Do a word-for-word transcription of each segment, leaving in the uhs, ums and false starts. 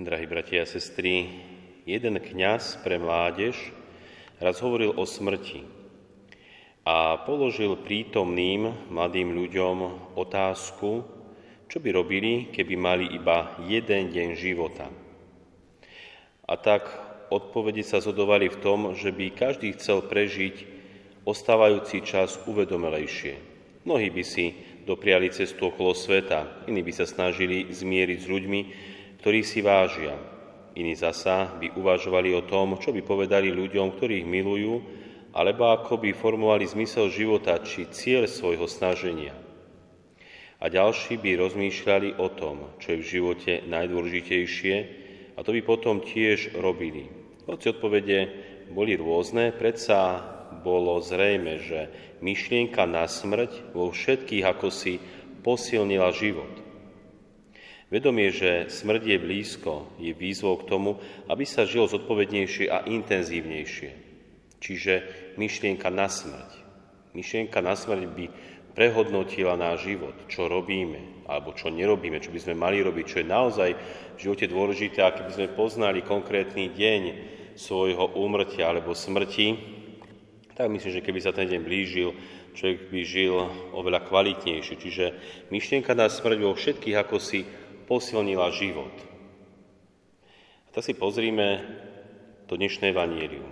Drahí bratia a sestry, jeden kňaz pre mládež raz hovoril o smrti a položil prítomným mladým ľuďom otázku, čo by robili, keby mali iba jeden deň života. A tak odpovede sa zhodovali v tom, že by každý chcel prežiť ostávajúci čas uvedomelejšie. Mnohí by si dopriali cestu okolo sveta, iní by sa snažili zmieriť s ľuďmi, ktorí si vážia. Iní zasa by uvažovali o tom, čo by povedali ľuďom, ktorých milujú, alebo ako by formovali zmysel života či cieľ svojho snaženia. A ďalší by rozmýšľali o tom, čo je v živote najdôležitejšie, a to by potom tiež robili. Hoci odpovede boli rôzne, predsa bolo zrejme, že myšlienka na smrť vo všetkých akosi posilnila život. Vedomie, že smrť je blízko, je výzvou k tomu, aby sa žilo zodpovednejšie a intenzívnejšie. Čiže myšlienka na smrť. Myšlienka na smrť by prehodnotila náš život, čo robíme, alebo čo nerobíme, čo by sme mali robiť, čo je naozaj v živote dôležité. A keby sme poznali konkrétny deň svojho úmrtia alebo smrti, tak myslím, že keby sa ten deň blížil, človek by žil oveľa kvalitnejšie. Čiže myšlienka na smrť vo všetkých akosi posilnila život. A tak si pozrime to dnešné evanjelium.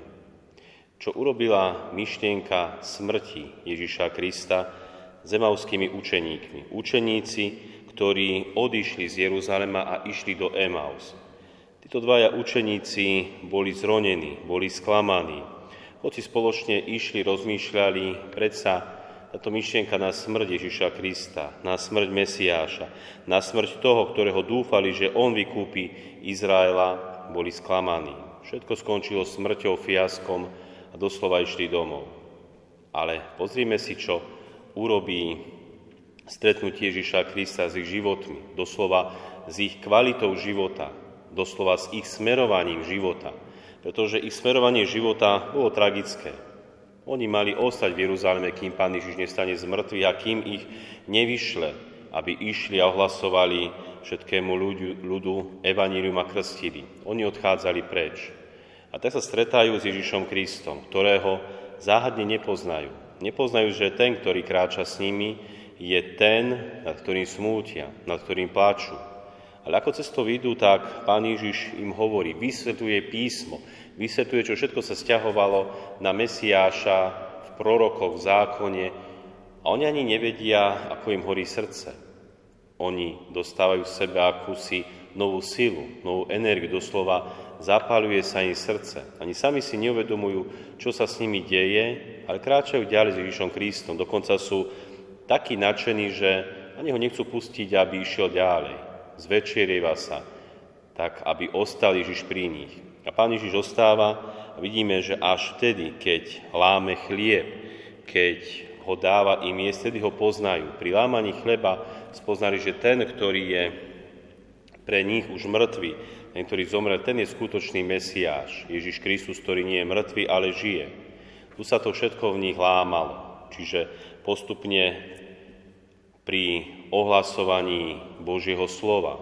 Čo urobila myšlienka smrti Ježiša Krista s emauskými učeníkmi. Učeníci, ktorí odišli z Jeruzalema a išli do Emaus. Títo dvaja učeníci boli zronení, boli sklamaní. Hoci spoločne išli, rozmýšľali, predsa táto myšlienka na smrť Ježiša Krista, na smrť Mesiáša, na smrť toho, ktorého dúfali, že on vykúpi Izraela, boli sklamaní. Všetko skončilo smrťou, fiaskom a doslova išli domov. Ale pozrime si, čo urobí stretnutie Ježiša Krista s ich životmi, doslova s ich kvalitou života, doslova s ich smerovaním života, pretože ich smerovanie života bolo tragické. Oni mali ostať v Jeruzaleme, kým Pán Ježiš nestane z mŕtvych a kým ich nevyšle, aby išli a ohlasovali všetkému ľudu, ľudu evanjelium a krstili. Oni odchádzali preč. A tak sa stretajú s Ježišom Kristom, ktorého záhadne nepoznajú. Nepoznajú, že ten, ktorý kráča s nimi, je ten, nad ktorým smútia, nad ktorým pláču. Ale ako cestou idú, tak Pán Ježiš im hovorí, vysvetľuje písmo, vysvetľuje, čo všetko sa sťahovalo na Mesiáša, v prorokoch, v zákone. A oni ani nevedia, ako im horí srdce. Oni dostávajú v sebe akúsi novú silu, novú energiu, doslova zapáľuje sa im srdce. Ani sami si neuvedomujú, čo sa s nimi deje, ale kráčajú ďalej s Ježišom Kristom. Dokonca sú takí nadšení, že ani ho nechcú pustiť, aby išiel ďalej. Zvečerieva sa, tak aby ostal Ježiš pri nich. A Pán Ježiš ostáva a vidíme, že až vtedy, keď láme chlieb, keď ho dáva im jesť, vtedy ho poznajú. Pri lámaní chleba spoznali, že ten, ktorý je pre nich už mŕtvy, ten, ktorý zomrel, ten je skutočný Mesiáš, Ježiš Kristus, ktorý nie je mŕtvy, ale žije. Tu sa to všetko v nich lámalo. Čiže postupne pri ohlasovaní Božieho slova.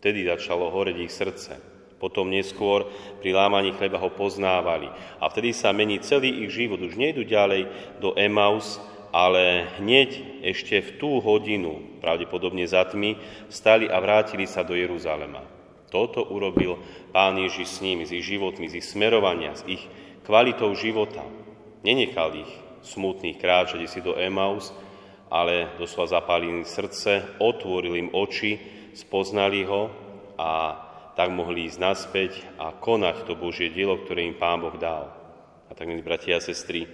Vtedy začalo horeť ich srdce. Potom neskôr pri lámaní chleba ho poznávali. A vtedy sa mení celý ich život. Už nejdu ďalej do Emaus, ale hneď ešte v tú hodinu, pravdepodobne za tmy, vstali a vrátili sa do Jeruzalema. Toto urobil Pán Ježiš s nimi, s ich životmi, z ich smerovania, s ich kvalitou života. Nenechal ich smutných kráčať si do Emaus, ale doslova zapálil im srdce, otvoril im oči, spoznali ho a tak mohli ísť naspäť a konať to Božie dielo, ktoré im Pán Boh dal. A tak, milí bratia a sestry,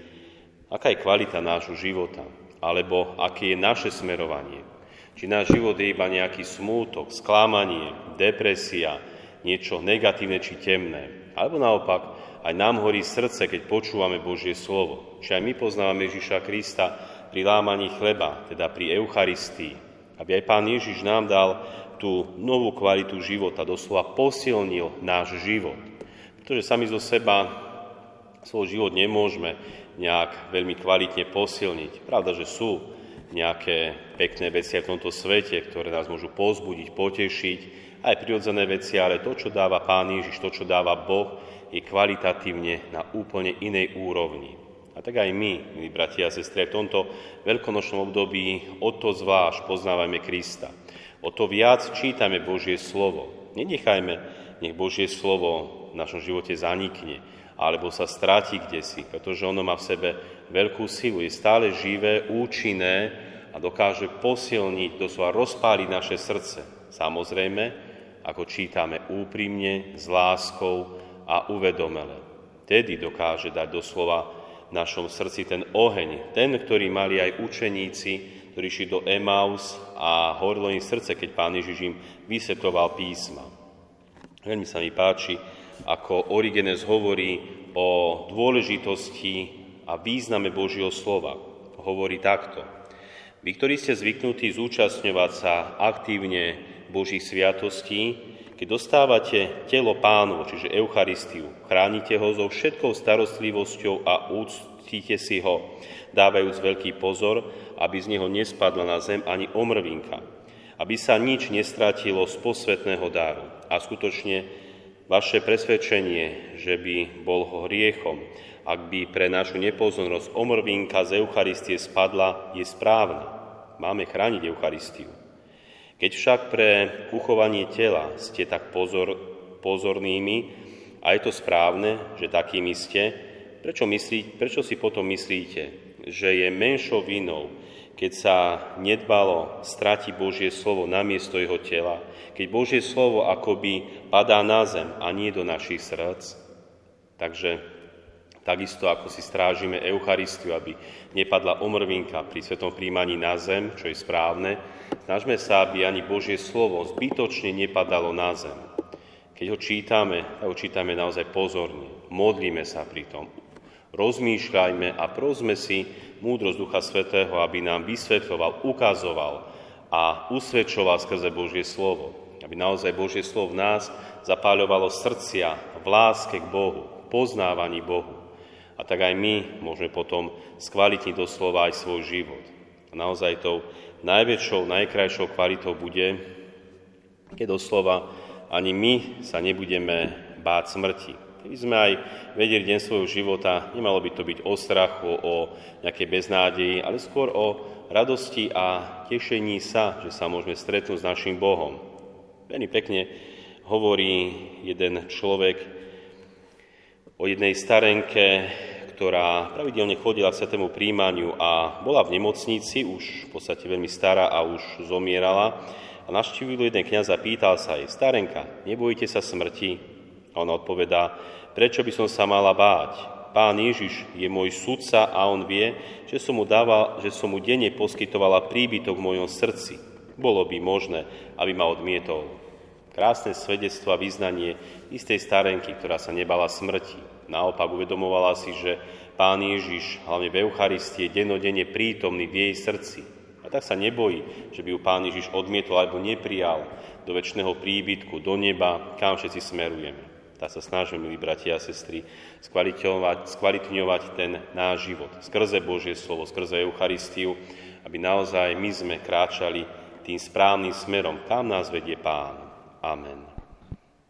aká je kvalita nášho života? Alebo aké je naše smerovanie? Či náš život je iba nejaký smútok, sklamanie, depresia, niečo negatívne či temné? Alebo naopak, aj nám horí srdce, keď počúvame Božie slovo. Či aj my poznávame Ježiša Krista pri lámaní chleba, teda pri Eucharistii. Aby aj Pán Ježiš nám dal tú novú kvalitu života, doslova posilnil náš život. Pretože sami zo seba svoj život nemôžeme nejak veľmi kvalitne posilniť. Pravda, že sú nejaké pekné veci v tomto svete, ktoré nás môžu povzbudiť, potešiť a aj prirodzené veci, ale to, čo dáva Pán Ježiš, to, čo dáva Boh, je kvalitatívne na úplne inej úrovni. A tak aj my, milí bratia a sestry, v tomto veľkonočnom období o to zvlášť poznávajme Krista. O to viac čítame Božie slovo. Nenechajme, nech Božie slovo v našom živote zanikne, alebo sa stráti kdesi, pretože ono má v sebe veľkú silu, je stále živé, účinné a dokáže posilniť, doslova rozpáliť naše srdce. Samozrejme, ako čítame úprimne, s láskou a uvedomele. Tedy dokáže dať doslova v našom srdci ten oheň, ten, ktorý mali aj učeníci, ktorí šli do Emaus a horlo im srdce, keď Pán Ježiš im vysvetľoval písma. Veľmi sa mi páči, ako Origenes hovorí o dôležitosti a význame Božieho slova. Hovorí takto. Vy, ktorí ste zvyknutí zúčastňovať sa aktívne Božích sviatostí, keď dostávate telo Pánovo, čiže Eucharistiu, chránite ho so všetkou starostlivosťou a úctite si ho, dávajúc veľký pozor, aby z neho nespadla na zem ani omrvinka, aby sa nič nestratilo z posvetného daru. A skutočne vaše presvedčenie, že by bol ho hriechom, ak by pre našu nepozornosť omrvinka z Eucharistie spadla, je správna. Máme chrániť Eucharistiu. Keď však pre uchovanie tela ste tak pozor, pozornými, a je to správne, že takými ste, prečo, myslí, prečo si potom myslíte, že je menšou vinou, keď sa nedbalo stráti Božie slovo namiesto jeho tela, keď Božie slovo akoby padá na zem a nie do našich srdc? Takže takisto, ako si strážime Eucharistiu, aby nepadla omrvinka pri svetom príjmaní na zem, čo je správne, snažme sa, aby ani Božie slovo zbytočne nepadalo na zem. Keď ho čítame, ho čítame naozaj pozorne. Modlíme sa pri tom. Rozmýšľajme a prosme si múdrosť Ducha Svätého, aby nám vysvetľoval, ukazoval a usvedčoval skrze Božie slovo. Aby naozaj Božie slovo v nás zapáľovalo srdcia v láske k Bohu, poznávaní Bohu. A tak aj my môžeme potom skvalitniť doslova aj svoj život. A naozaj tou najväčšou, najkrajšou kvalitou bude, keď doslova ani my sa nebudeme báť smrti. Keby sme aj vedeli deň svojho života, nemalo by to byť o strachu, o nejakej beznádeji, ale skôr o radosti a tešení sa, že sa môžeme stretnúť s našim Bohom. Veľmi pekne hovorí jeden človek o jednej starenke, ktorá pravidelne chodila k svätému príjmaniu a bola v nemocnici, už v podstate veľmi stará a už zomierala. A navštívil jeden kňaz a pýtal sa jej: starenka, nebojíte sa smrti? A ona odpovedá: prečo by som sa mala báť? Pán Ježiš je môj sudca a on vie, že som mu dával, že som mu denne poskytovala príbytok v mojom srdci. Bolo by možné, aby ma odmietol. Krásne svedectvo a vyznanie istej starenky, ktorá sa nebala smrti. Naopak uvedomovala si, že Pán Ježiš, hlavne v Eucharistii, je dennodenne prítomný v jej srdci. A tak sa nebojí, že by ju Pán Ježiš odmietol alebo neprijal do večného príbytku, do neba, kam všetci smerujeme. Tak sa snažíme, milí bratia a sestry, skvalitňovať ten náš život skrze Božie slovo, skrze Eucharistiu, aby naozaj my sme kráčali tým správnym smerom, kam nás vedie Pán. Amen.